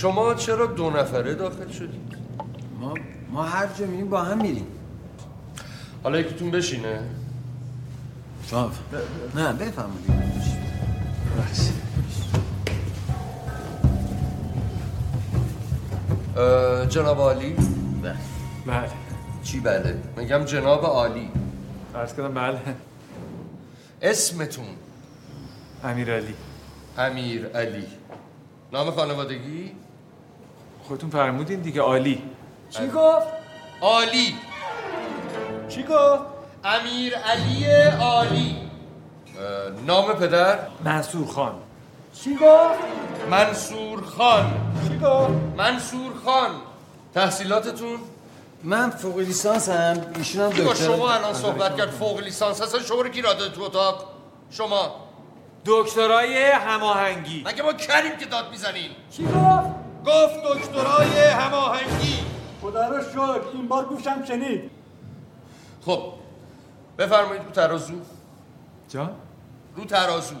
شما چرا دو نفره داخل شدید؟ ما هر جا میریم با هم میریم. حالا یکیتون بشینه. شما نه بفهمید. راست. جناب عالی؟ بله. بله. چی بله؟ میگم جناب عالی. عرض کردم بله. اسمتون؟ امیرعلی. امیرعلی. نام خانوادگی؟ خودتون فرمودین دیگه. عالی. چی گفت؟ عالی. چی گفت؟ امیرعلی عالی. نام پدر؟ منصور خان. چی گفت؟ منصور خان. چی گفت؟ منصور خان. تحصیلاتتون؟ من فوق لیسانس هم، ایشون هم دکتر. شما الان صحبت کرد فوق لیسانس هستن، شما رو کی را داد تو اتاق؟ شما دکترای هماهنگی. مگه ما کریم که داد میزنین؟ چی گفت؟ گفت دکترای هماهنگی. خدا رو شکر این بار گوشم شنید. خب بفرمایید رو ترازو. جان؟ رو ترازو.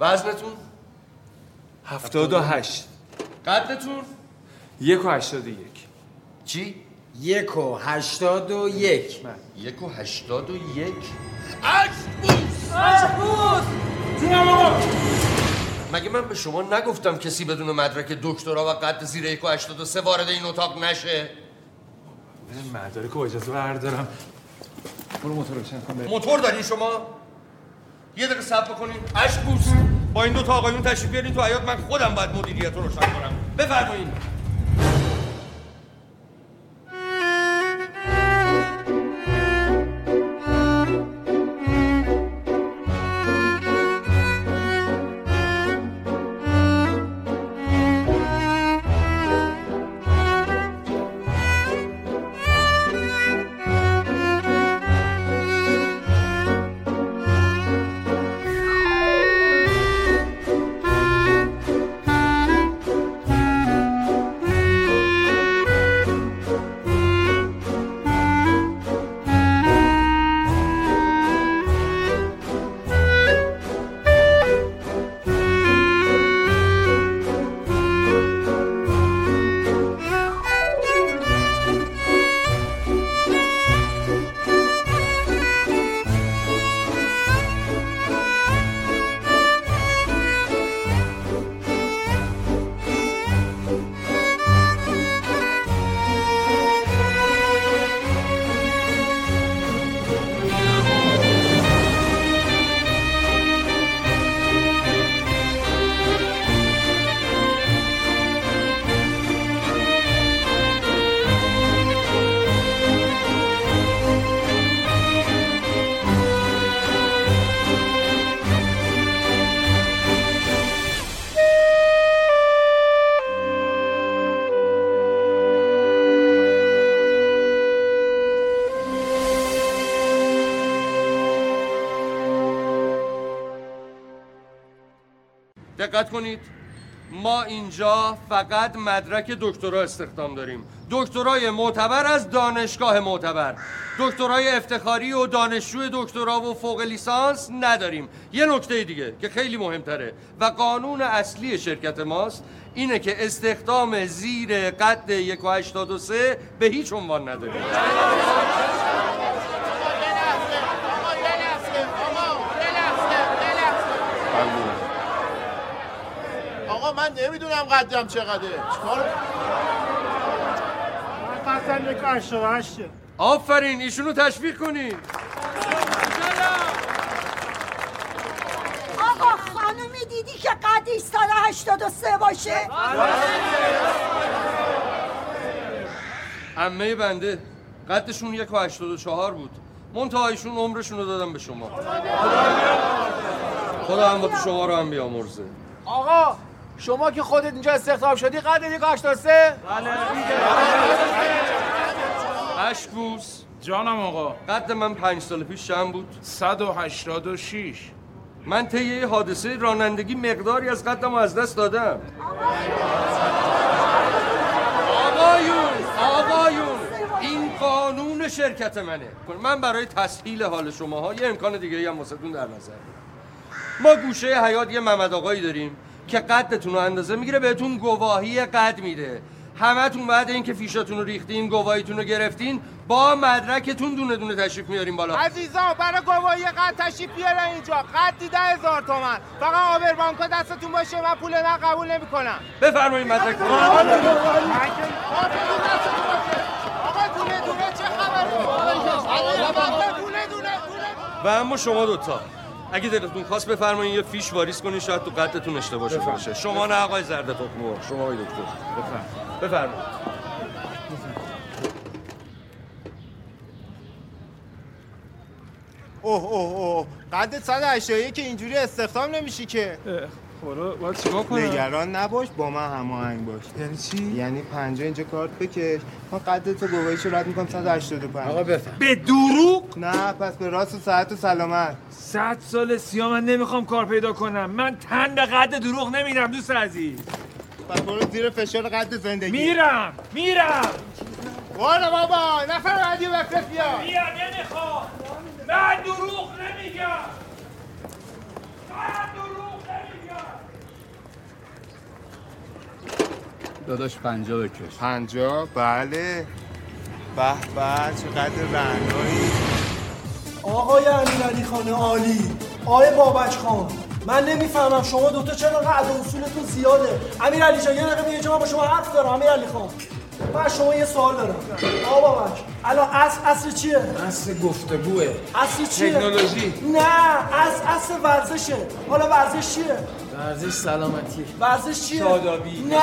وزنتون؟ 78. قدتون؟ 1.81. چی؟ 1.81. 1.81. اشبوس! اشبوس! جناب! مگه من به شما نگفتم کسی بدون مدرک دکترا و قد زیر 1.83 وارد این اتاق نشه؟ من مدارک و اجازه بردارم. برو موتور روشن کن. موتور دارین شما؟ یه دقیقه صبر بکنین. اشبوس! با این دو تا آقایون تشریف بیارین تو حیاط، من خودم باید مدیریت رو روشن کنم. بفرمایید. دقت کنید، ما اینجا فقط مدرک دکترا استخدام داریم. دکترای معتبر از دانشگاه معتبر. دکترای افتخاری و دانشجو دکترا و فوق لیسانس نداریم. یه نکته دیگه که خیلی مهمتره و قانون اصلی شرکت ماست اینه که استخدام زیر قد 1.83 به هیچ عنوان نداریم. من نمیدونم قدم چقدره. چیکار؟ قسم یک 88. آفرین، ایشونو تشویق کنین. آقا خانومی دیدی که قدش 183 باشه؟ عمه بنده قدشون 1.84 بود. منتها ایشون عمرشونو دادم به شما. خدا همت شما رو هم بیامرزه. آقا شما که خودت اینجا استخدام شدی قد 1.83؟ بله. اشکوس جانم آقا. قد من 5 سال پیش چند بود؟ 186. من طی حادثه رانندگی مقداری از قدمو از دست دادم. آقایون این قانون شرکت منه. من برای تسهیل حال شماها یه امکان دیگه‌ای هم واسهتون در نظر می‌گیرم. ما گوشه حیاط یه محمد آقایی داریم که قدتون رو اندازه میگیره، بهتون گواهی قد میده. همه‌تون بعد اینکه فیشاتون رو ریختین، گواهیتون رو گرفتین، با مدرکتون دونه دونه تشریف میاریم بالا. عزیزان برای گواهی قد تشریف بیارن اینجا. قد 10000 تومان. فقط آبر بانک‌ها دستتون باشه، من پول نه قبول نمی‌کنم. بفرمایید مدرک. آقا دونه دونه چه خبره؟ دونه دونه. و اما شما دوتا اگه دلتون خواست بفرمایید یه فیش واریز کنین، شاید تو قدتون اشتباه شده باشه. شما نه آقای زرد تخمو، شما آقای دکتر. بفرمایید. اوه اوه اوه، قدت 180 که اینجوری استخدام نمیشی که. خب باید چیکار کنم؟ نگران نباش، با من هماهنگ باش. یعنی چی؟ یعنی 50 اینجا کارت بکش، من قدتو گواهیشو رد میکنم 185. آقا بفهم. به دروغ؟ نه، پس به راست و صحت و سلامت. 100 سال سیام من نمیخوام کار پیدا کنم. من تن به قد دروغ نمیرم دوست عزیز. پس برو زیر فشار قد زندگی. میرم. والا بابا، نفر بعدی بفرست بیا. بیا نمیخوام. من دروغ نمیگم. من دروغ نمیگم. داداش 50 بکش. 50؟ بله. به چقدر رعنایی. آقای امیرعلی خان عالی، آقای بابک خان، من نمیفهمم شما دوتا چرا قاعده اصولتون زیاده. امیرعلی جان یه دقیقه میگه، من با شما حرف دارم. امیرعلی خان من شما یه سوال دارم. آقا بابک، الان اصل چیه؟ اصل گفتگوه. اصل چیه؟ تکنولوژی. نه، اصل ورزشه. حالا ورزش چیه؟ ورزش سلامتی. ورزش چیه؟ شادابی. نه،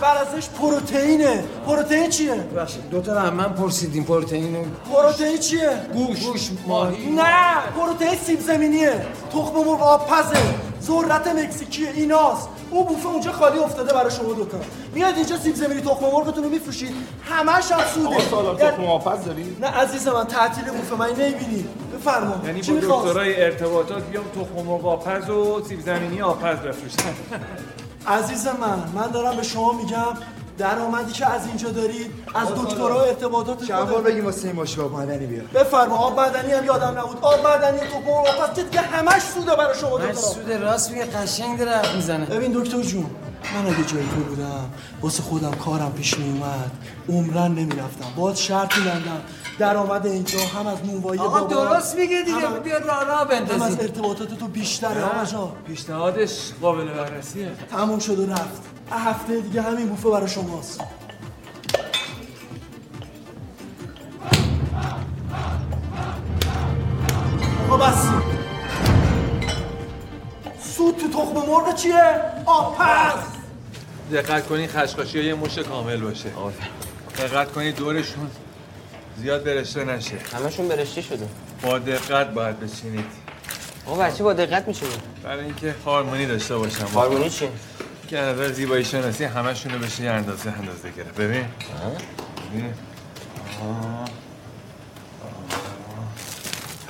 ورزش پروتئینه. پروتئین چیه؟ باشه، دوتا رو من پرسیدیم. پروتئین چیه؟ گوش، ماهی. نه، پروتئین سیب زمینیه. تخم مرغ آبپزه. ذرت مکزیکیه. ایناست. او بوفه اونجا خالی افتاده برای شما دوتا. میاد اینجا سیب زمینی تخم مرغتون رو میفروشید. همش هم سوده. آقا سالار تخم آبپز دارید؟ نه عزیز من، تعطیل بوفه من نمیبینید. بفرما. یعنی با دکترای ارتباطات بیام تخم مرغ آبپز و سیب زمینی آبپز بفروشم. عزیز من دارم به شما میگم درآمدی که از اینجا دارید از دکترا ارتباطات شما بار بگیم واسه این ماشا معدنی بیار. بفرما. آب معدنی هم یادم نبود. آب معدنی تو برو پس دیگه همش سوده برای شما دکترا. سود راست میگه، قشنگ داره حرف میزنه. ببین دکتر جون، من اگه جای تو بودم واسه خودم کارم پیش میومد، عمرن نمیرفتم. باز شرط می‌بندم درآمد اینجا هم از نونوایی بابا. آقا درست میگه دیگه، بیا راه بندازیم. از ارتباطات تو بیشتره آقا. پیشنهادش قابل بررسیه. تموم شد و رفت. هفته دیگه همین بوفه برای شماست. آقا بس. سود تو تخم مرغ چیه؟ آبپز. دقت کنین خشخاشی یه مشت کامل باشه. دقت کنین دورشون زیاد برشته نشه. همشون برشته شده. با دقت باید بچینید. آقا بچه با دقت می‌چینید. برای اینکه هارمونی داشته باشم. هارمونی چیه؟ که نظر زیبایی شناسی همشونو بشه یه اندازه گرفت. ببین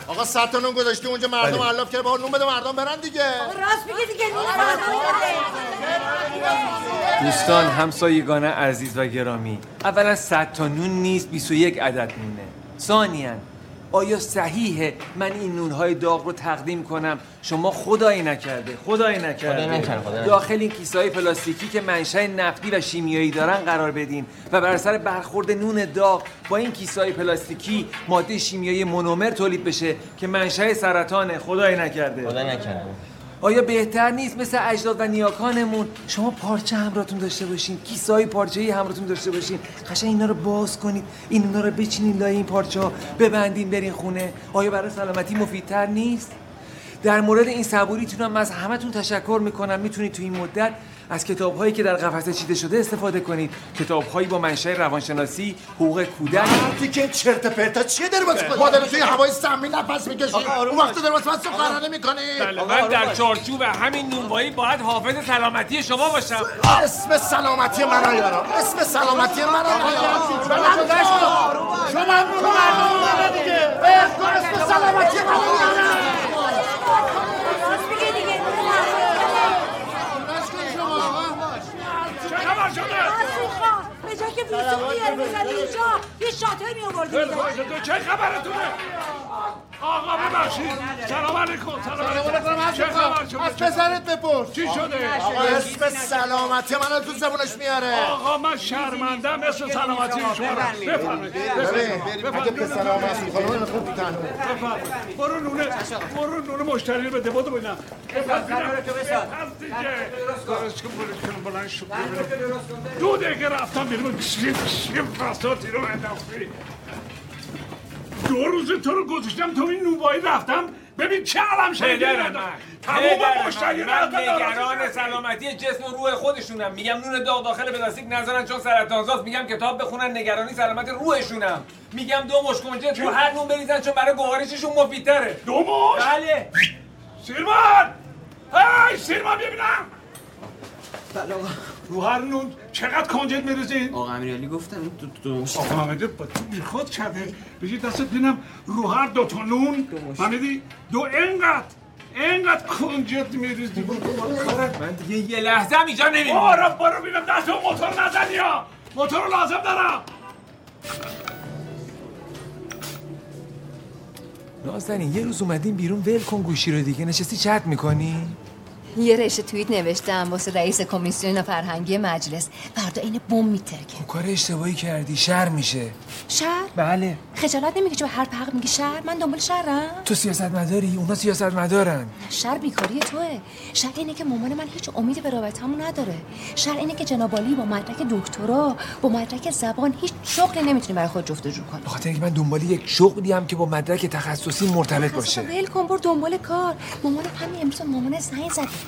آقا سرطان نون گذاشته اونجا، مردم علاف کرده. باید نون بده مردم برن دیگه. آقا راست بگه دیگه. دوستان، همسایگان عزیز و گرامی، اولا سرطان نون نیست، 21 عدد نونه. ثانیاً آیا صحیحه من این نونهای داغ رو تقدیم کنم؟ شما خدای نکرده داخل این کیسه‌های پلاستیکی که منشأ نفتی و شیمیایی دارن قرار بدین و بر اثر برخورد نون داغ با این کیسه‌های پلاستیکی ماده شیمیایی مونومر تولید بشه که منشأ سرطانه. خدای نکرده. آیا بهتر نیست مثل اجداد و نیاکانمون شما پارچه همراهتون داشته باشین، کیسه‌های پارچه‌ای همراهتون داشته باشین، قشنگ اینا رو باز کنید، اینا رو بچینید لای این پارچه‌ها، ببندین برین خونه. آیا برای سلامتی مفیدتر نیست؟ در مورد این صبوریتون هم از همتون تشکر میکنم. میتونید تو این مدت از کتاب‌هایی که در قفسه چیده شده استفاده کنید، کتاب‌هایی با منشأ روانشناسی، حقوق کودک. وقتی که چرت و پرتا چیه در واسه خود مادر توی هوای سمی نفس می‌کشی اون وقت در واسه سو قراره می‌کنی. من در چارچوب همین نونوایی باید حافظ سلامتی شما باشم. اسم سلامتی من را یارا. اسم سلامتی من را منصور خان، به جای که بوسیقی یه میزدی اینجا یه شاته میابردی میزدی. چه خبرتونه؟ آقا ببخشید. سلام علیکم. چه خبر شده؟ از پسرت بپرس. چی شده؟ آقا اسم سلامتی منو تو زبونش میاره. آقا من شرمندم اسم سلامتی شما. بفرمایید. اگه پسر آماسی خانم خوب تنه. بفرمایید. برو نونه مشتری بده بده ببینم. بفرمایید که بساز. درست کن بلند شو. دو دقیقه رفتم بیرون شیف فساتی رو انداختی. دو روز تو رو گذاشتم تو این نوبایی رفتم ببین چه علم شده ندارم تموم با مشتری ندارم. نگران سلامتی جسم و روح خودشونم. میگم نون داغ داخل پلاستیک نذارن چون سرطانزاست. میگم کتاب بخونن نگرانی سلامت روحشونم. میگم دو مش کنجد تو هر نون بریزن چون برای گوارششون مفیدتره. دو مش؟ بله. سیرمان ای سیرمان ببینم. بله آقا رو هر نون چقدر کنجد می‌ریزین؟ آقا امیرعلی گفتن دو آقا محمد خود کرده بگید دست بینم رو هر دو تا نون حمیدی دو اینقدر کنجد می‌ریزی. من دیگه یه لحظه هم اینجا نمی‌مونم. آره برو ببینم دست موتور نزنی ها. موتور رو لازم دارم. نازنین یه روز اومدیم بیرون ول کن گوشی رو دیگه نشستی چت می‌کنی؟ یه رشته توییت نوشتم واسه رئیس کمیسیون فرهنگی مجلس. فردا اینه بم میترکه. کار اشتباهی کردی. شر میشه. شر؟ بله. خجالت نمیگی چون هر حق میگی شر؟ من دنبال شرم؟ تو سیاستمداری، اونا سیاستمدارن. شر بیکاری توئه. شر اینه که مامان من هیچ امیدی به رابطه‌مون نداره. شر اینه که جناب عالی با مدرک دکترا، با مدرک زبان هیچ شغلی نمیتونه برای خود جفتجو کنه. بخاطر اینکه من دنبال یک شغلی ام که با مدرک تخصصی مرتبط باشه. ول کن بر دنبال کار. مامانم همین امروز مامانم زنگ زد.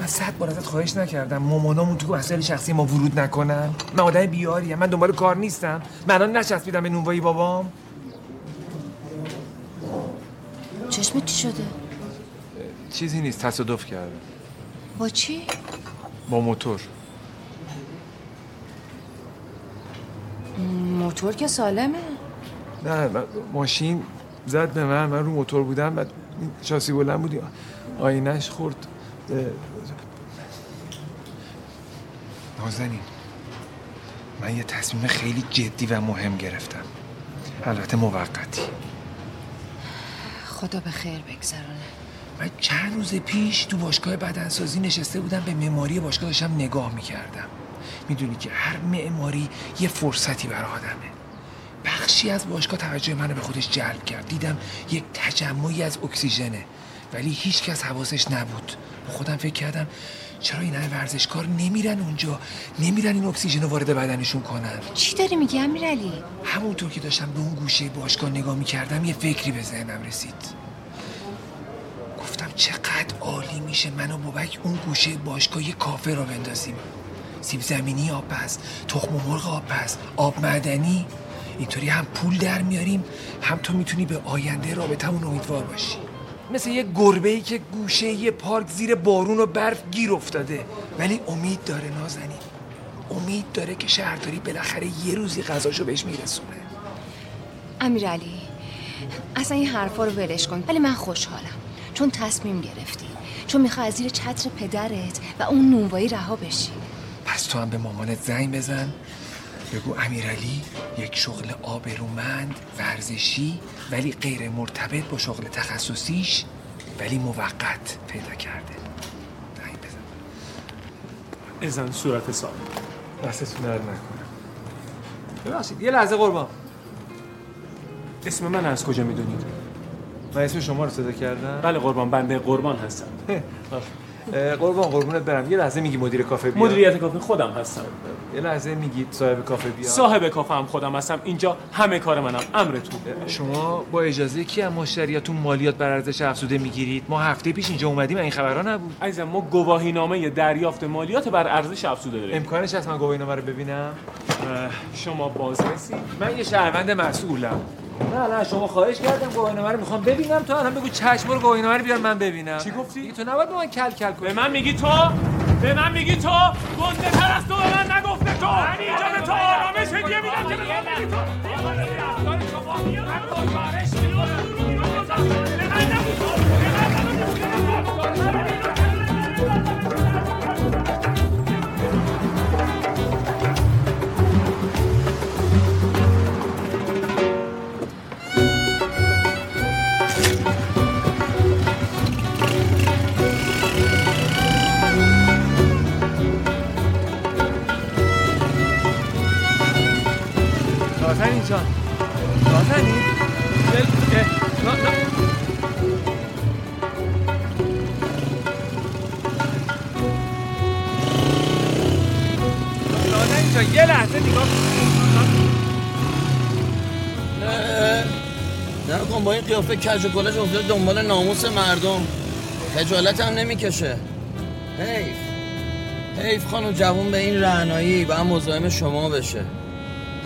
من 100 بار ازت خواهش نکردم مامانامون تو مسائل شخصی ما ورود نکنن؟ من آدم بیاریم. من دنبال کار نیستم. من الان نچسبیدم به نونوایی بابام. چشمت چی شده؟ چیزی نیست تصادف کرده. با چی؟ با موتور. موتور که سالمه؟ نه ماشین زد به من. من رو موتور بودم بعد شاسی بلند بودی آینش خورد. نازنین من یه تصمیم خیلی جدی و مهم گرفتم. البته موقتی. خدا به خیر بگذرونه. من چند روز پیش تو باشگاه بدنسازی نشسته بودم به معماری باشگاه داشتم نگاه می‌کردم. میدونی که هر معماری یه فرصتی برای آدمه. بخشی از باشگاه توجه منو به خودش جلب کرد. دیدم یک تجمعی از اکسیژنه. ولی هیچ کس حواسش نبود. با خودم فکر کردم چرا این همه ورزشکار نمیرن اونجا، نمیرن این اکسیژن رو وارد بدنشون کنن. چی داری میگی امیرعلی؟ همونطور که داشتم به اون گوشه باشگاه نگاه میکردم یه فکری به ذهنم رسید. گفتم چقدر عالی میشه من و بابک اون گوشه باشگاه یه کافه رو بندازیم. سیب زمینی آب پست، تخم مرغ آب پست، آب معدنی. اینطوری هم پول در میاریم، هم تو میتونی به آینده رابطمون امیدوار باشی. مثل یه گربه‌ای که گوشه یه پارک زیر بارون و برف گیر افتاده ولی امید داره. نازنین امید داره که شهرداری بالاخره یه روزی غذاشو بهش میرسونه. امیرعلی اصلا این حرفا رو ولش کن. ولی من خوشحالم چون تصمیم گرفتی، چون میخوای از زیر چتر پدرت و اون نونوایی رها بشی. پس تو هم به مامانت زنگ بزن بگو امیرعلی یک شغل آبرومند ورزشی ولی غیر مرتبط با شغل تخصصیش ولی موقت پیدا کرده. دهی بزن ازن صورت سال دستتون درد نکنم. ببخشید یه لحظه قربان. اسم من از کجا میدونید؟ من اسم شما رو صدا کردم؟ بله قربان بنده قربان هستم. قربان قربونت برم. یه لحظه میگی مدیر کافه بیاد؟ مدیریت کافه خودم هستم. یه لحظه میگید صاحب کافه بیاد؟ صاحب کافه هم خودم هستم. اینجا همه کار منم. امرتون. شما با اجازه کی از مشتریاتون مالیات بر ارزش افزوده میگیرید؟ ما هفته پیش اینجا اومدیم این خبرا نبود. عزیزم ما گواهینامه دریافت مالیات بر ارزش افزوده داریم. امکانش هست من گواهینامه رو ببینم؟ شما بازرسی؟ من یه شهروند مسئولم. نه شما خواهش کردم گواهینامه رو میخوام ببینم. تو الان بگو چشم رو گواهینامه رو بیار من ببینم. چی گفتی؟ تو نباید من کل به من میگی تو؟ به من میگی تو؟ گنده تر از تو به من نگفته تو. من اینجا به تو آرامش هدیه میدم که به من میگی تو. به من نگو تو. نازنین جان، نازنین جان یه لحظه دیگه نکن. با این قیافه کج و کلش افتاده دنبال ناموس مردم، خجالت هم نمیکشه. حیف حیف خانم جوون به این رعنایی و هم مزاحم شما بشه.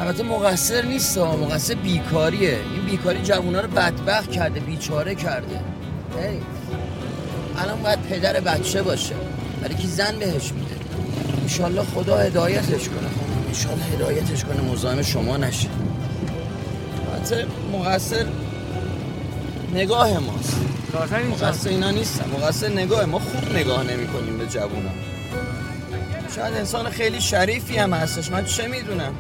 البته مقصر نیست، مقصر بیکاریه. این بیکاری جوونا رو بدبخت کرده، بیچاره کرده. حیف الان باید پدر بچه باشه ولی کی زن بهش میده. انشالله خدا هدایتش کنه، انشالله هدایتش کنه مزاحم شما نشه. البته مقصر نگاه ماست، مقصر اینا نیستن، مقصر نگاه ما. خوب نگاه نمی کنیم به جوونا. شاید انسان خیلی شریفی هم هستش، من چه میدونم،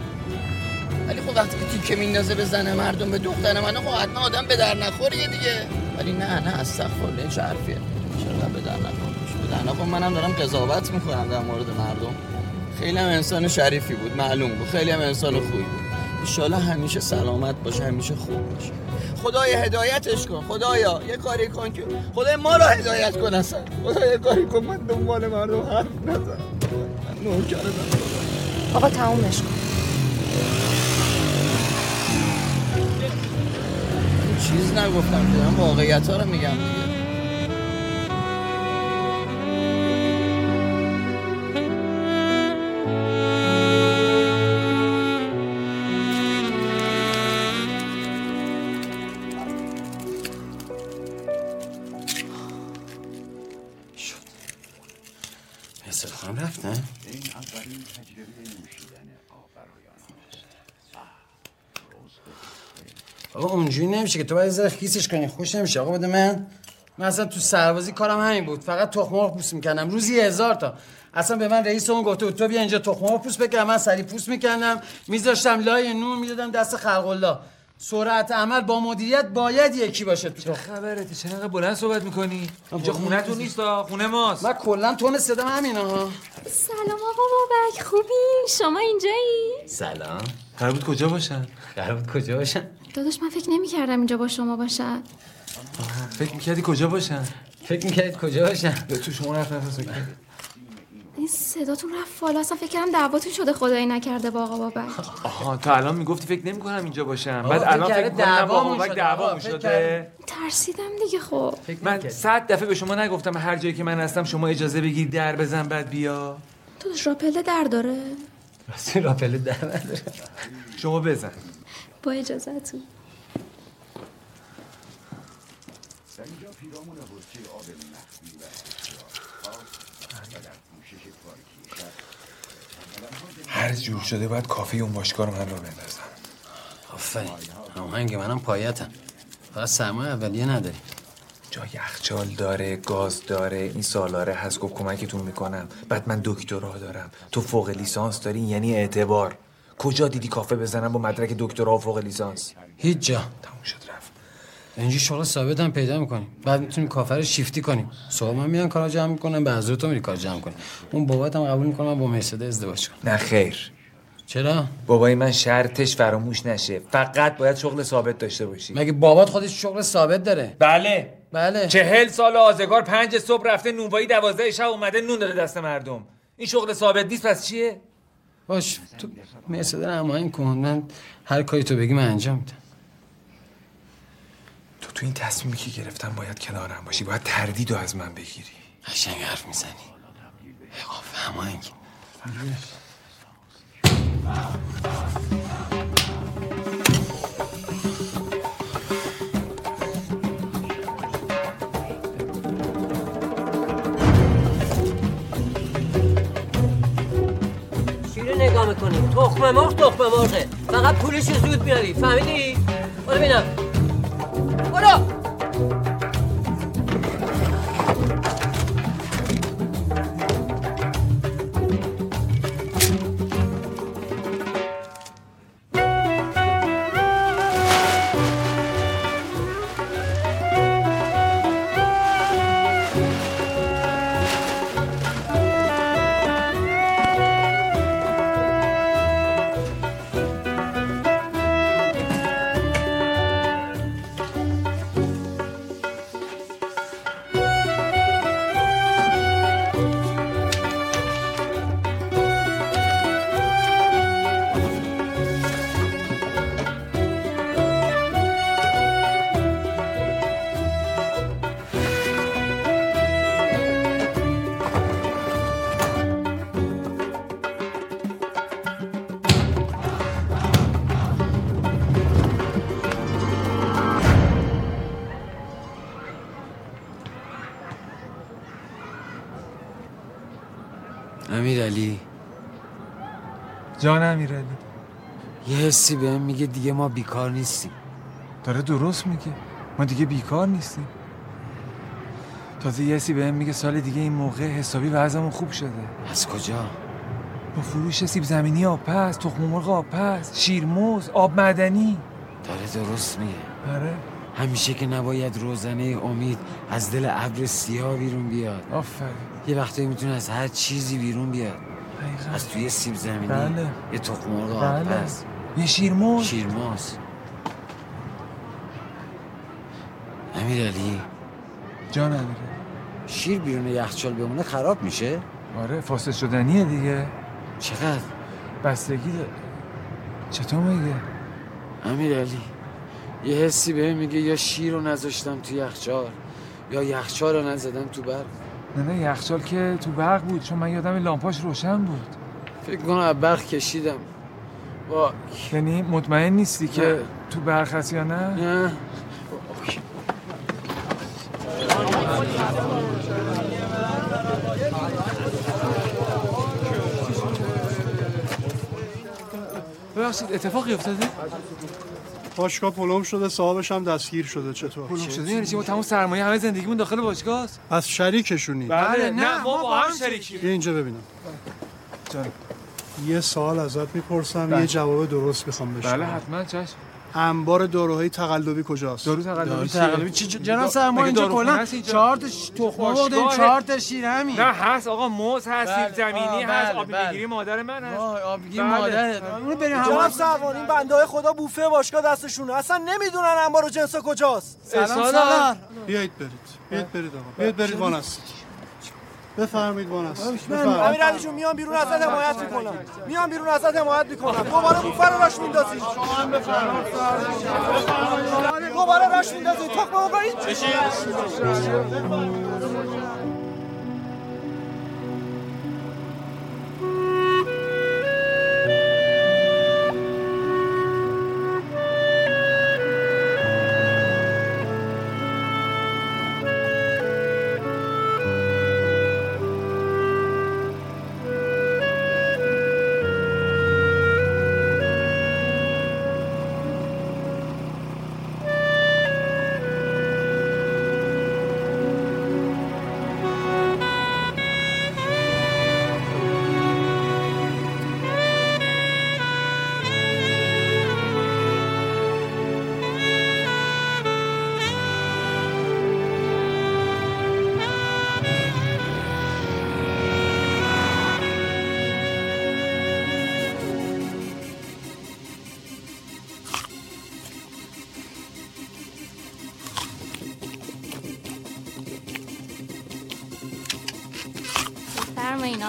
ولی خب وقتی که تیکه میندازه به زن مردم، به دختر من، خب حتما آدم به در نخوریه دیگه. ولی نه استغفرالله، چه حرفیه، چرا به در نخورش. به در نخور منم دارم قضاوت میکنم در مورد مردم. خیلی هم انسان شریفی بود، معلوم بود، خیلی هم انسان خوبی بود. ان شاءالله همیشه سلامت باشه، همیشه خوب باشه. خدایا هدایتش کن، خدایا یه کاری کن که خدای ما رو هدایت کن. اصلا خدایا یه کاری کن، من دنبال مردم حرف نزنم، نوکر بابا. آقا تمومش کن. چیز نگفتم، دارم واقعیت ها رو میگم دیگه. شد مثل خانم رفت، نه؟ این اولین تجربه نوشیدن آب برای آنهاست. آقا اونجوری نمیشه که، تو باید زرخ کیسش کنی، خوش نمیشه. آقا بده من اصلا تو سربازی کارم همین بود، فقط تخم مرغ پوست میکردم، روزی 1000 تا. اصلا به من رئیس اون گفته بود تو بیا اینجا تخم مرغ پوست بکن، من سری پوست میکردم میذاشتم لای نون میدادم دست خلق الله. سرعت عمل با مدیریت باید یکی باشه. تو چه خبرتی؟ چرا بلند صحبت میکنی؟ اینجا خونه تو نیست، خونه ماست. من کلا تون صدام همینه ها. سلام آقا بابک، خوبی؟ شما اینجایی؟ سلام. قرار بود کجا باشن؟ داداش من فکر نمی‌کردم اینجا با شما باشن. فکر می‌کردی کجا باشن؟ تو شما نفس سکت. این صداتون رفت بالا، اصلا فکر کردم دعواتون شده خدایی نکرده با آقا بابک. آها تا الان میگفتی فکر نمی‌کنم اینجا باشم، بعد الان فکر کنم با بابک دعوامون شده. ترسیدم دیگه. خب من 100 دفعه به شما نگفتم هر جایی که من هستم شما اجازه بگیرید در بزن بعد بیا؟ تو راپله در داره؟ راست راپله در نداره. شما بزن. با اجازهتون. سنجا پیرامون بوتی آب مخفی هر جور شده باید کافی اون باشگاه من رو بندازم. آفرین، هماهنگ منم پایتم. فقط سرمایه اولیه نداری. جای یخچال داره، گاز داره، این سالاره هست. گفت کمکتون میکنم. بعد من دکترا دارم، تو فوق لیسانس داری، یعنی اعتبار. کجا دیدی کافه بزنم با مدرک دکترا و فوق لیسانس؟ هیچ جا. تموم شد رفت. اینجوری شغل ثابت هم پیدا میکنیم، بعد میتونیم کافه رو شیفتی کنیم. صبح من میرم کارا جمع میکنم، بعضی تو میری کار جمع کنی. اون بابات هم قبول میکنه من با مرسده ازدواج کنم. نه خیر. چرا؟ بابای من شرطش فراموش نشه، فقط باید شغل ثابت داشته باشی. مگه بابات خودش شغل ثابت داره؟ بله. 40 سال آزگار 5 صبح رفته نونوایی 12 شب اومده نون داده دست مردم. این شغل ثابت نیست پس چیه؟ باش تو مرسده هماهنگ کن، من هر کاری تو بگی من انجام میدم. تو این تصمیمی که گرفتم باید کنارم باشی، باید تردیدو از من بگیری. قشنگ حرف میزنی. قیافه هماهنگ. شیره نگاه میکنی، تخم مرغه، فقط پولش زود میاری، فهمیدی؟ برو ببینم. امیرعلی جان امیرعلی، یه حسی بهم میگه دیگه ما بیکار نیستیم. داره درست میگه، ما دیگه بیکار نیستیم. تازه یه حسی بهم میگه سال دیگه این موقع حسابی وضعمون خوب شده. از کجا؟ با فروش سیب زمینی آبپز، تخم مرغ آبپز، شیرموز، آب معدنی. داره درست میگه. آره. همیشه که نباید روزنه امید از دل ابر سیاه بیرون بیاد. آفرین. یه وقتایی میتونه از هر چیزی بیرون بیاد. دقیقاً. از توی سیب زمینی، بله. یه تخم مرغ آبپز، یه شیرموز. شیرموز. امیرعلی جان امیرعلی، شیر بیرون یخچال بمونه خراب میشه؟ آره، فاسد شدنیه دیگه. چقدر؟ بستگی داره. چطور میگه؟ امیرعلی یه حسی بهم میگه یا شیر رو نذاشتم تو یخچال یا یخچال رو نزدم تو برق. نه یخچال که تو برق بود، چون من یادم لامپاش روشن بود. فکر کنم از برق کشیدم. وای. یعنی مطمئن نیستی که تو برق هست یا نه؟ نه. ببخشید اتفاقی افتاده؟ باشگاه پلوم شده، صاحبش هم دستگیر شده. چطور؟ پلوم شده یعنی چی؟ ما تمام سرمایه همه زندگیمون داخل باشگاه است. از شریکشونی؟ بله. نه ما با هم شریکیم. بیا اینجا ببینم. جان یه سوال ازت میپرسم، یه جواب درست میخوام بشم. بله حتما. چش انبار داروهای تقلبی کجاست؟ دارو تقلبی چی؟ جناب سرمایه اینجا کلا 4 تا تخم مرغ داریم، 4 تا شیر همین. نه هست آقا، موز هست، سیب زمینی هست، آب میگیری مادر من هست. وای آب میگیری مادر اون بریم همون. جناب سرمایه این بنده خدا بوفه باشگاه دستشونه، اصلا نمیدونن انبار و جنسا کجاست. سلام سلام. بیایید برید آقا، بیایید وانست. بفرمایید وانست. امیرعلی جون میام بیرون ازت حمایت میکنم. دوباره موفر راش میندازید. شما هم بفرمایید. دوباره راش میندازید. تو موقع این چشی.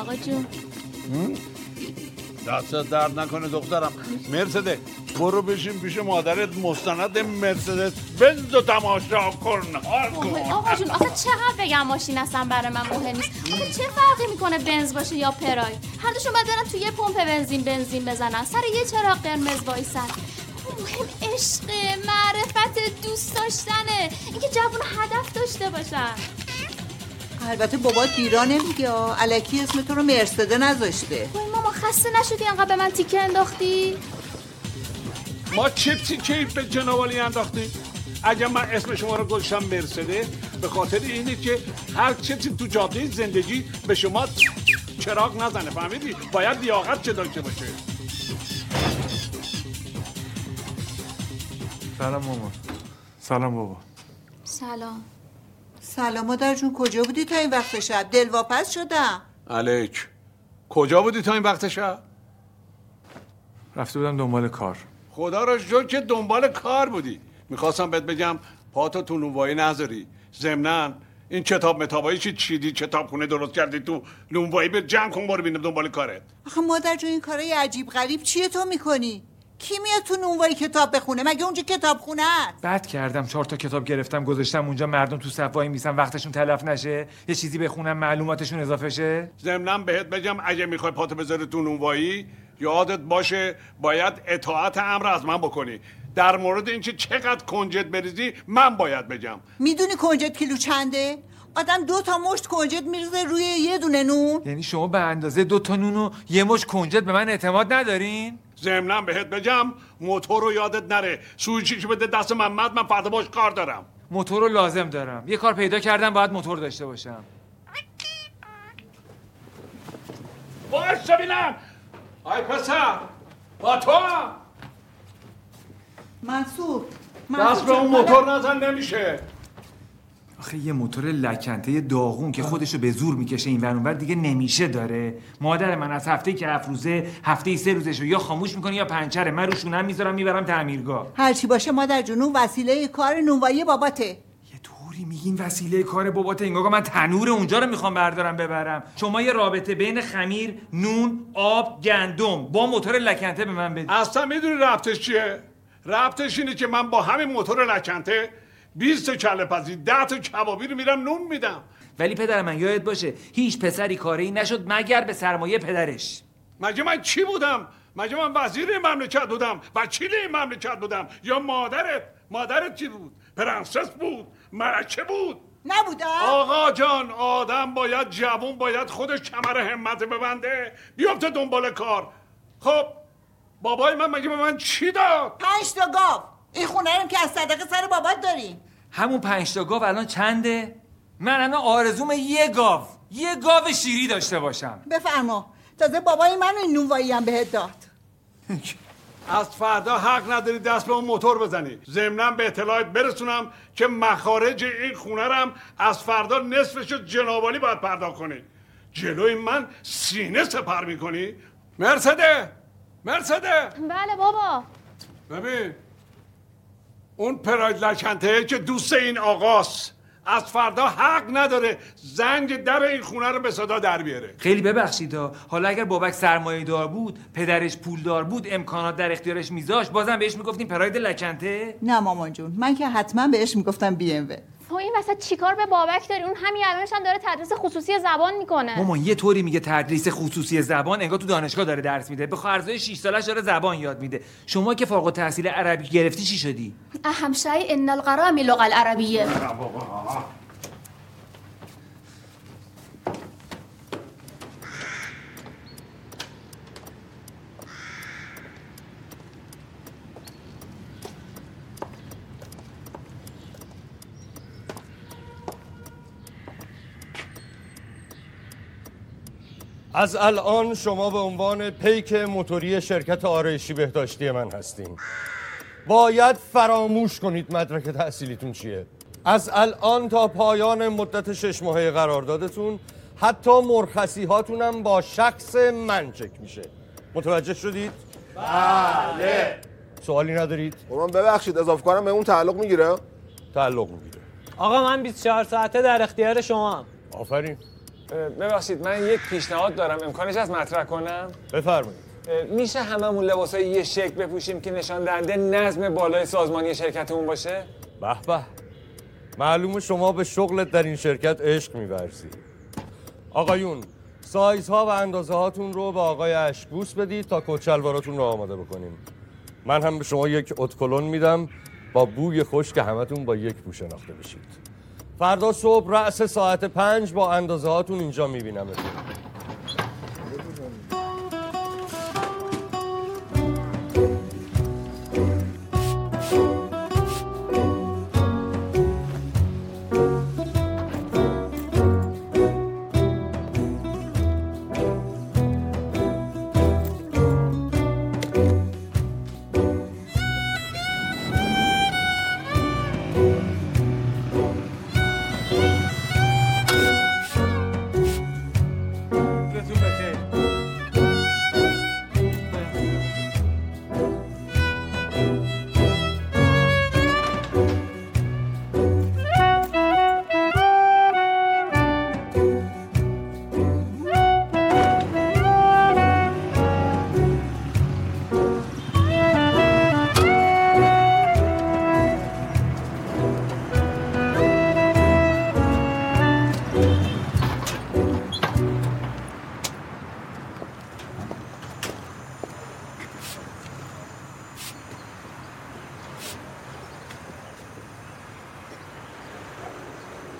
آقا جون دستت درد نکنه دخترم. مرسدس برو بشین پیش مادرت، مستند مرسدس بنز و تماشا کن. آقا جون آخه چقدر بگم ماشین اصلا برای من مهم نیست. آخه چه فرقی میکنه بنز باشه یا پرای؟ هر دوشون باید برن توی یه پمپ بنزین بزنن، سر یه چراغ قرمز وایسن. مهم عشقه، معرفت، دوست داشتنه، اینکه جوون هدف داشته باشن. البته بابات بیرا نمیگه، الکی اسم تو رو مرسده نذاشته. وای ماما خسته نشدی انقدر به من تیکه انداختی؟ ما چه تیکه‌ای به جناب عالی انداختیم؟ اگه من اسم شما رو گذاشتم مرسده به خاطر اینه که هر چیزی تو جاده زندگی به شما چراغ نزنه، فهمیدی؟ باید لیاقت چه داشته باشه. سلام ماما. سلام بابا. سلام. سلام مادر جون، کجا بودی تا این وقت شب؟ دلواپس شدم. علیک کجا بودی تا این وقت شب؟ رفته بودم دنبال کار. خدا را شکر که دنبال کار بودی. میخواستم بهت بگم پاتو تو لونوایی نذاری. ضمناً این کتاب متابایی چی چیدی کتابخونه درست کردی تو لونوایی، به جمع کن برو ببینم دنبال کارت. آخه مادر جون این کارای عجیب غریب چیه تو میکنی؟ کی میاد تو نونوایی کتاب بخونه؟ مگه اونجا کتابخونه است؟ بد کردم 4 تا کتاب گرفتم گذاشتم اونجا، مردم تو صف وای میسن وقتشون تلف نشه، یه چیزی بخونم معلوماتشون اضافه شه. ضمناً بهت بگم اگه میخوای پاتو بذاری تو نونوایی یادت باشه باید اطاعت امر از من بکنی. در مورد اینکه چقدر کنجد بریزی من باید بگم. میدونی کنجد کیلو چنده؟ آدم دو تا مشت کنجد میریزه روی یه دونه نون. یعنی شما به اندازه دو تا نون و یه مشت کنجد به من اعتماد ندارین؟ ضمناً بهت بگم موتور رو یادت نره، سوئیچش بده دست محمد، من فردا باش کار دارم. موتور رو لازم دارم، یه کار پیدا کردم باید موتور داشته باشم. باش ببینم. آی پسر با تو هم. منصور دست به اون موتور نزن نمیشه. آخه یه موتور لکنته داغون که خودشو به زور میکشه این ور اون ور دیگه نمیشه داره. مادر من از هفته‌ای که رفت روزه، هفته‌ای 3 روزش رو یا خاموش میکنه یا پنچره. من روشونم میذارم میبرم تعمیرگاه. هرچی باشه مادر جنون وسیله کار نونوایی باباته. میگین وسیله کار بابات؟ اینگاه من تنور اونجا رو میخوام بردارم ببرم. شما یه رابطه بین خمیر، نون، آب، گندم با موتور لکنته به من بدید. اصلا میدونی ربطش چیه؟ ربطش اینه که من با همین موتور لکنته 20 تا کله پزی، 10 تا کبابی رو میرم نون میدم. ولی پدر من یادت باشه هیچ پسری کاری نشد مگر به سرمایه پدرش. مگه من چی بودم؟ مگه من وزیر مملکت بودم؟ وکیل مملکت بودم؟ یا مادرت چی بود؟ پرنسس بود؟ مرکه بود؟ نبوده؟ آقا جان، آدم باید جوون، باید خودش کمر همت ببنده بیفته دنبال کار. خب بابای من مگه به من چی داد؟ 5 تا گاو. این خونه رو که از صدقه سر بابات داریم. همون 5 تا گاو الان چنده؟ من الان آرزوم یه گاو شیری داشته باشم. بفرما. تازه بابای من این نونوایی هم بهت داد. از فردا حق نداری دست به اون موتور بزنی. ضمناً به اطلاعات برسونم که مخارج این خونه رم از فردا نصفش رو جناب عالی باید پرداخت کنی. جلوی من سینه سپر میکنی؟ مرسده. بله بابا. ببین اون پراید لکنته که دوست این آقاست، از فردا حق نداره زنگ در این خونه رو به صدا در بیاره. خیلی ببخشید ها، حالا اگر بابک سرمایه دار بود، پدرش پولدار بود، امکانات در اختیارش میذاشت، بازم بهش میگفتیم پراید لکنته؟ نه مامان جون، من که حتما بهش میگفتم بی ام و. تو این وسط چیکار به بابک داری؟ اون همین الانش هم داره تدریس خصوصی زبان میکنه. مامان یه طوری میگه تدریس خصوصی زبان انگار تو دانشگاه داره درس میده. به خواهرزای 6 سالش داره زبان یاد میده. شما که فارغ التحصیل عربی گرفتی چی شدی؟ اهم شیء ان القرام اللغه العربیه. از الان شما به عنوان پیک موتوری شرکت آرایشی بهداشتی من هستین. باید فراموش کنید مدرک تحصیلیتون چیه. از الان تا پایان مدت 6 ماهه قراردادتون حتی مرخصی هاتونم با شخص من چک میشه. متوجه شدید؟ بله. سوالی ندارید؟ من ببخشید اضافه کنم به اون تعلق میگیره؟ تعلق میگیره. آقا من 24 ساعته در اختیار شما. آفرین. ببخشید من یک پیشنهاد دارم، امکانش هست مطرح کنم؟ بفرمایید. میشه هممون لباسای یه شکل بپوشیم که نشان دهنده نظم بالای سازمانی شرکتمون باشه؟ به به، معلومه شما به شغلت در این شرکت عشق می‌ورزی. آقایون سایزها و اندازه‌هاتون رو به آقای اشکبوس بدید تا کچلواراتون رو آماده بکنیم. من هم به شما یک اتکلون میدم با بوی خوش که همتون با یک بو شناخته بشید. فردا صبح رأس ساعت 5 با اندازه هاتون اینجا میبینم.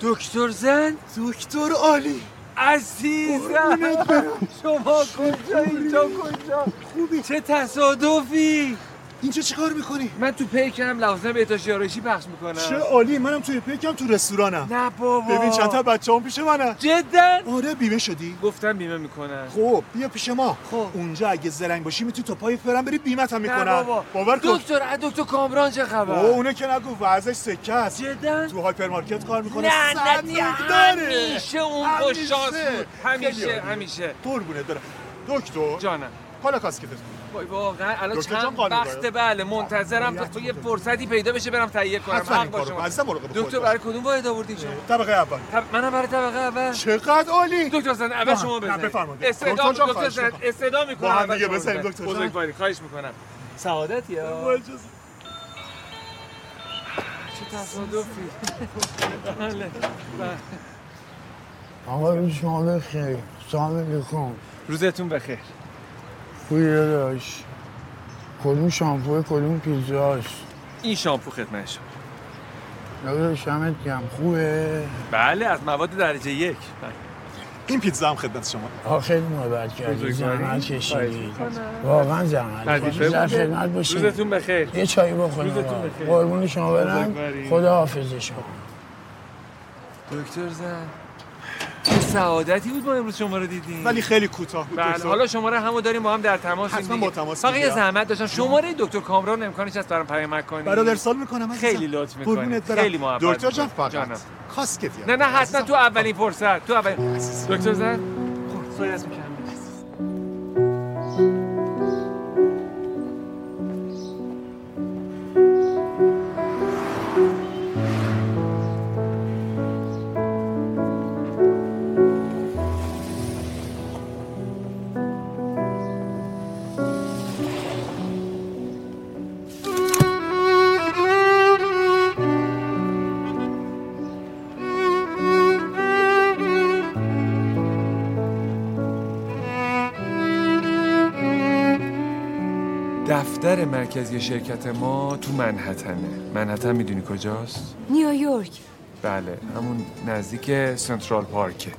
دکتر زن؟ دکتر عالی عزیزم، شما کجا؟ اینجا کجا؟ خوبی؟ چه تصادفی؟ اینجا چه کار میکنی؟ من تو پیکم لازم اتاشیارشی پخش میکنم. چه عالی، منم توی پیکم تو رستورانم. نه بابا ببین چند تا بچه هم پیش منه. جدن؟ آره. بیمه شدی؟ گفتم بیمه میکنن. خب بیا پیش ما. خب اونجا اگه زرنگ باشی میتونی تا پای فرم بری بیمه هم میکنن. نه بابا باور کن. دکتر کامران چه خبر؟ اونه که نگو ورزش سکه است. جدن؟ تو هایپرمارکت کار میکنه. نه همیشه اون با شانس بود. همیشه قربونه دارم دکتر جانم. حالا کاسکتت وای واقعا الان چند وقت بله منتظرم تا تو یه فرصتی پیدا بشه برم تهیه کنم. حق با شما دکتر. برای کدوم واحد آوردین شما؟ طبقه اول. منم برای طبقه اول. چقدر عالی دکتر زن. اول شما بزنید استعداد دکتر زن. استعدا میکنم با هم دیگه بزنیم دکتر زن. بزرگواری خواهش میکنم. سعادت یا چه تصادفی. آقا شما بخیر. سلام علیکم. روزتون بخیر. خویه داشت کدوم شامپوه کدوم پیزاست؟ این شامپو خدمت شما. داداش همت گم. خوبه؟ بله از مواد درجه یک. این پیتزا هم خدمت شما. آخر محبت کردی، زحمت کشیدی، واقعا زحمت کشیدی. در خدمت باشید. روزتون بخیر. یه چایی بخوریم. روزتون بخیر. قربون شما برم. خداحافظ شما دکتر زن. چه سعادتی بود ما امروز شما رو دیدیم. ولی خیلی کوتاه بود. بله حالا شماره همو داریم با هم در تماس. حتما با تماس. فقط یه زحمت داشتم. شماره دکتر کامران امکانش هست برام پیامک کنید؟ برات ارسال میکنم. خیلی لطف میکنید. خیلی محبت. دکتر جان فقط کاسکت. نه حتما تو اولین فرصت. تو اولین دکتر زن. خب سوری از میکنم. دفتر مرکزی شرکت ما تو منهتنه. منهتن میدونی کجاست؟ نیویورک. بله همون نزدیک سنترال پارکه.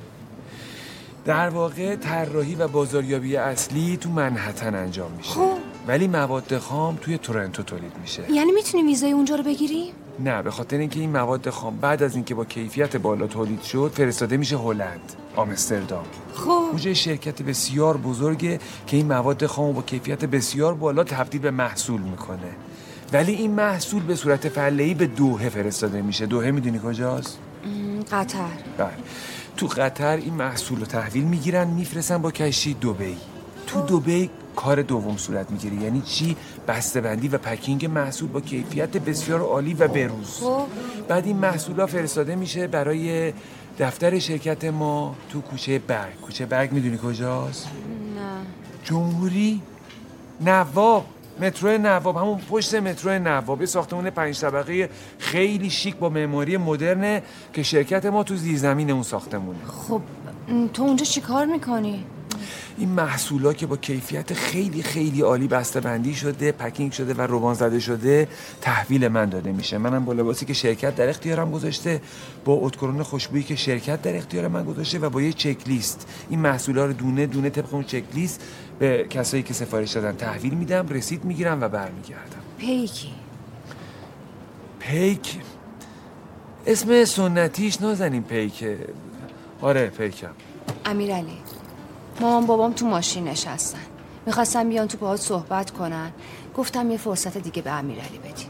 در واقع طراحی و بازاریابی اصلی تو منهتن انجام میشه. خب ولی مواد خام توی تورنتو تولید میشه. یعنی میتونیم ویزای اونجا رو بگیریم؟ نه به خاطر اینکه این مواد خام بعد از اینکه با کیفیت بالا تولید شد فرستاده میشه هلند، آمستردام. خب اونجا شرکت بسیار بزرگه که این مواد خام با کیفیت بسیار بالا تبدیل به محصول میکنه. ولی این محصول به صورت فله‌ای به دوحه فرستاده میشه. دوحه میدونی کجاست؟ قطر. بله تو قطر این محصول رو تحویل میگیرن میفرستن با کشتی دبی. تو دبی کار دوم صورت میگیره. یعنی چی؟ بسته‌بندی و پکینگ محصول با کیفیت بسیار عالی و به‌روز. بعد این محصول‌ها فرستاده میشه برای دفتر شرکت ما تو کوچه برگ. کوچه برگ میدونی کجاست؟ نه. جمهوری؟ نواب. مترو نواب. همون پشت مترو نواب. یه ساختمان 5 طبقه خیلی شیک با معماری مدرنه که شرکت ما تو زیرزمین اون ساختمونه. خب تو اونجا چیکار میکنی؟ این محصولا که با کیفیت خیلی خیلی عالی بسته‌بندی شده، پکینگ شده و روبان زده شده تحویل من داده میشه. منم با لباسی که شرکت در اختیارم گذاشته، با اتکرون خوشبویی که شرکت در اختیار من گذاشته و با یه چک لیست این محصولا رو دونه دونه طبق اون چک لیست به کسایی که سفارش دادن تحویل میدم، رسید میگیرم و برمیگردم. پیک اسم سنتیش نازنین پیکه. آره پیکم. امیرعلی مامان بابام تو ماشین نشستن. میخواستم بیان تو باهات صحبت کنن. گفتم یه فرصت دیگه به امیرعلی بدین.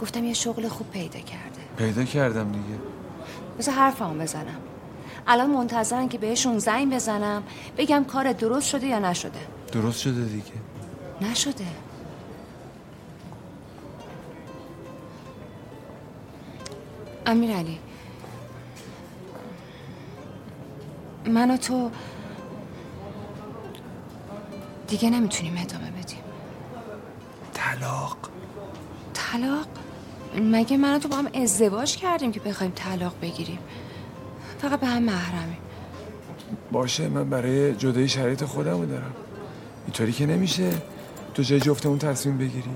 گفتم یه شغل خوب پیدا کرده. پیدا کردم دیگه. بذار حرفمو بزنم. الان منتظرن که بهشون زنگ بزنم بگم کار درست شده یا نشده. درست شده دیگه. نشده. امیرعلی من و تو دیگه نمیتونیم ادامه بدیم. طلاق؟ مگه من و تو با هم ازدواج کردیم که بخوایم طلاق بگیریم؟ فقط به هم محرمیم. باشه من برای جدایی شرایط خودمو دارم. اینطوری که نمیشه تو جای جفتمون تصمیم بگیری.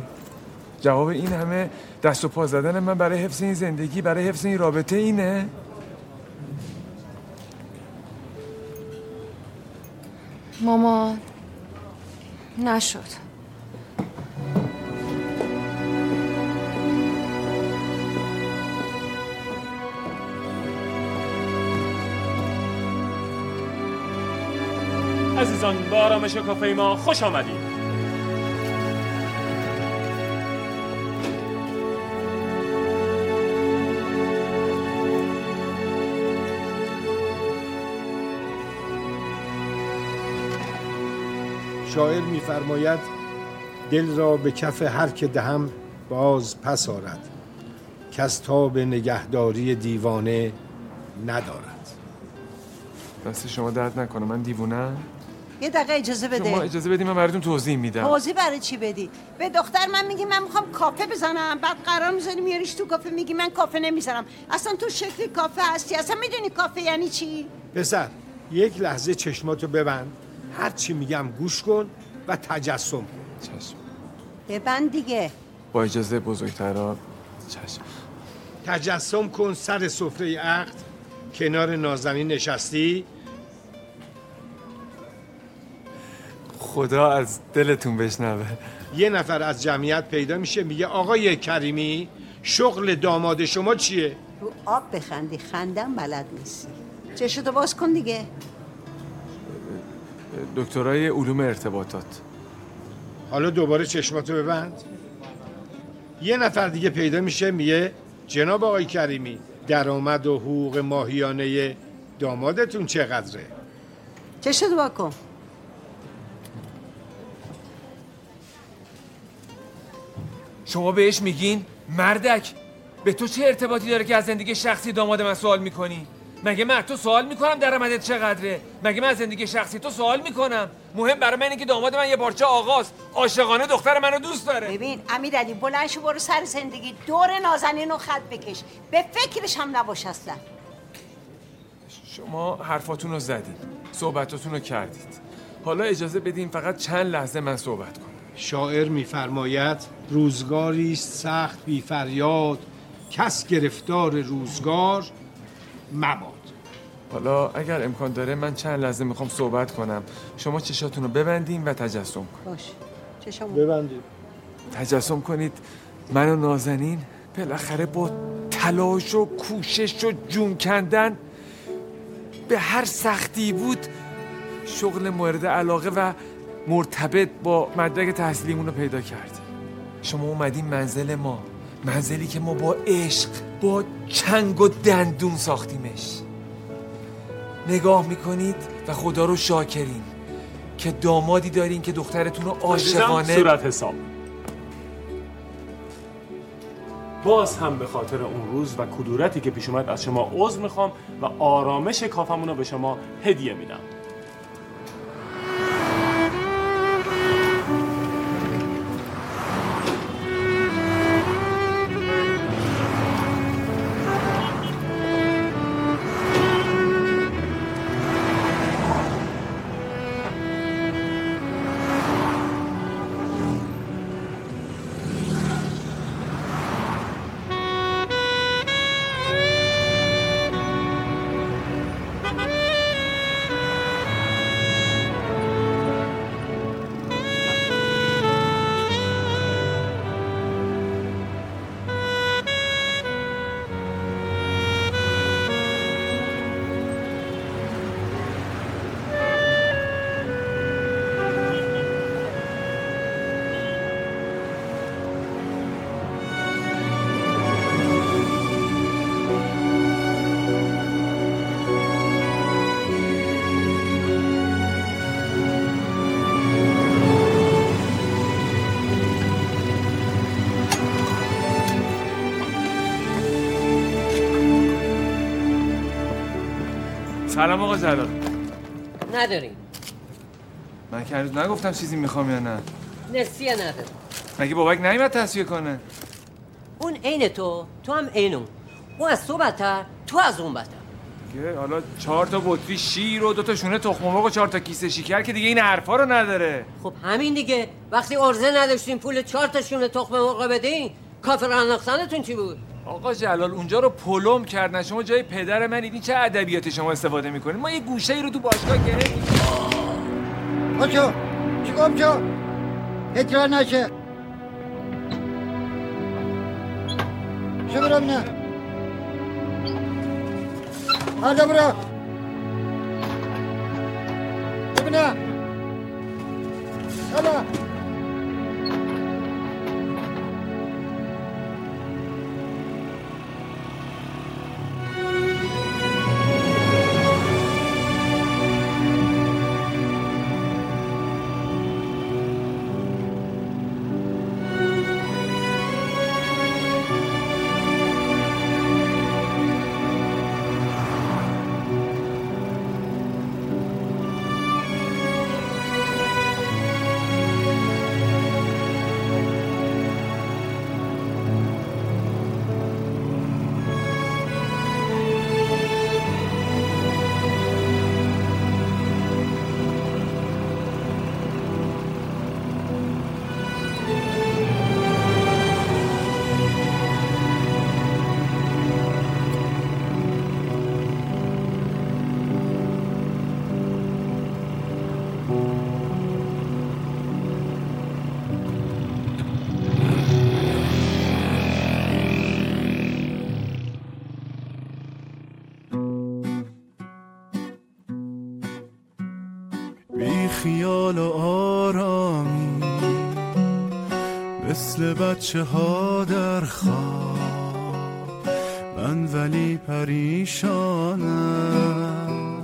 جواب این همه دست و پا زدن من برای حفظ این زندگی، برای حفظ این رابطه اینه؟ مامان نشد. عزیزان به آرامش کافه ما خوش آمدید. شاعر می‌فرماید دل را به کف هر که دهم باز پس آرد که از تاب نگهداری دیوانه ندارد. دست شما درد نکنه، من دیوانه‌ام؟ یه دقیقه اجازه بده. شما اجازه بدید من براتون توضیح میدم. توضیح برای چی بدی؟ به دختر من میگی من میخوام کافه بزنم، بعد قرار میذاری میاریش تو کافه، میگی من کافه نمیذارم. اصلا تو شکل کافه هستی؟ اصلا میدونی کافه یعنی چی؟ پسر یک لحظه چشماتو ببند، هر چی میگم گوش کن و تجسم کن. چشم. ببند دیگه. با اجازه بزرگترا. چشم. تجسم کن سر سفره عقد کنار نازنین نشستی. خدا از دلتون بشنوه. یه نفر از جمعیت پیدا میشه میگه آقای کریمی شغل داماد شما چیه؟ رو آب بخندی، خندم بلد نیستی. چشتو باز کن دیگه. دکترای علوم ارتباطات. حالا دوباره چشماتو ببند. یه نفر دیگه پیدا میشه میگه جناب آقای کریمی درآمد و حقوق ماهیانه دامادتون چقدره؟ چشتو باز کن. شما بهش میگین مردک؟ به تو چه ارتباطی داره که از زندگی شخصی داماد من سوال میکنی؟ مگه من تو سوال میکنم درآمدت چقدره؟ مگه من از زندگی شخصی تو سوال میکنم؟ مهم برای من اینه که داماد من یه پارچه آقاست، عاشقانه دختر منو دوست داره. ببین امیرعلی بلند شو برو سر زندگی، دور نازنین رو خط بکش، به فکرش هم نباش اصلا. شما حرفاتون رو زدید، صحبتاتون رو کردید، حالا اجازه بدین فقط چند لحظه من صحبت کنم. شاعر میفرماید روزگاری سخت بی فریاد، کس گرفتار روزگار مباد. حالا اگر امکان داره من چند لحظه میخوام صحبت کنم، شما چشاتون رو ببندین و تجسم کنید. باش چشامو ببندید، تجسم کنید من و نازنین بالاخره با تلاش و کوشش و جون کندن به هر سختی بود شغل مورد علاقه و مرتبط با مدرک تحصیلیمون رو پیدا کردیم. شما اومدین منزل ما، منزلی که ما با عشق، با چنگ و دندون ساختیمش. نگاه میکنید و خدا رو شاکرین که دامادی دارین که دخترتون رو عاشقانه. صورت حساب باز هم به خاطر اون روز و کدورتی که پیش اومد از شما عذر میخوام و آرامش کافمون رو به شما هدیه میدم. سلام آقا جلال. نداریم. من که هنوز نگفتم چیزی میخوام یا نه. نسیه ندارم. مگه بابک نمیاد تصفیه کنه؟ اون عین تو، تو هم عین اون. اون از تو بدتر، تو از اون بدتر. دیگه حالا 4 تا بطری شیر و 2 تا شونه تخم مرغ و 4 تا کیسه شکر که دیگه این حرفا رو نداره. خب همین دیگه، وقتی ارزه نداشتین پول 4 تا شونه تخم مرغ بدین، کافه راناختنتون چی بود؟ آقا جلال اونجا رو پلم کردن، شما جای پدر من این چه ادبیاتی شما استفاده میکنین؟ ما یه گوشه‌ای رو تو باشگاه گرفتیم. آجا چیکار جا ادرار نشه شبرم نه آده برا ببینه آده خیال و آرامی مثل بچه ها در خواب من ولی پریشانم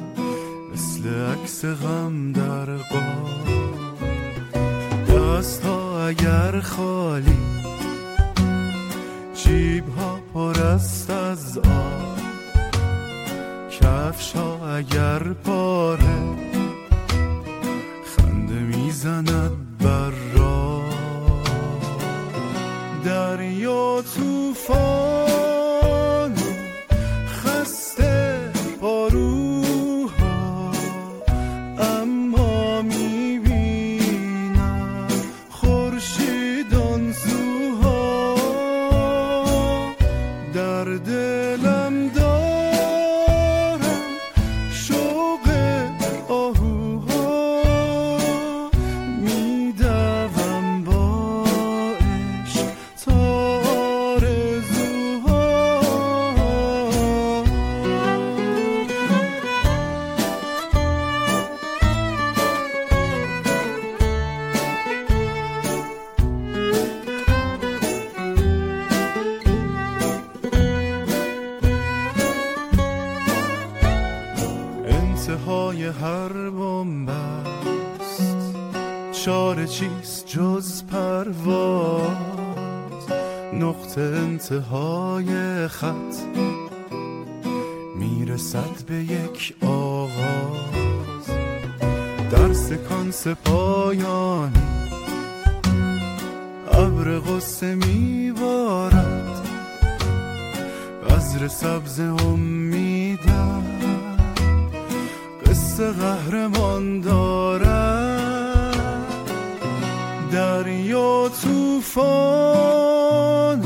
مثل عکس غم در قاب دست ها اگر خالی جیب ها پرست از آب کفش ها اگر پاره زند بر را دریا توفان خسته باروها اما میبینم خورشید آنسوها در دلم دارم شوق هر بمبست چاره چیست جز پرواز نقطه انتهای خط میرسد به یک آغاز در سکانس پایانی ابر غصه میبارد بذر سبز امیدم قصه قهرمان دارد دریا توفان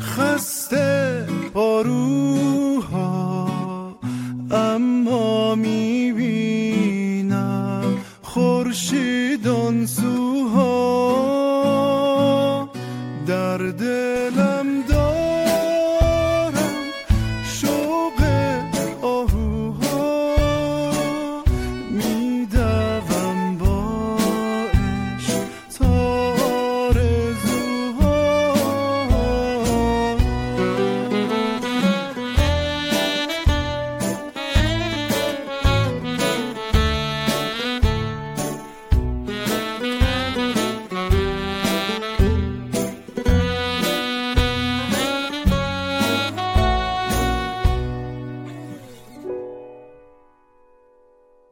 خسته باروها اما میبینم خورشید آنسوها در دل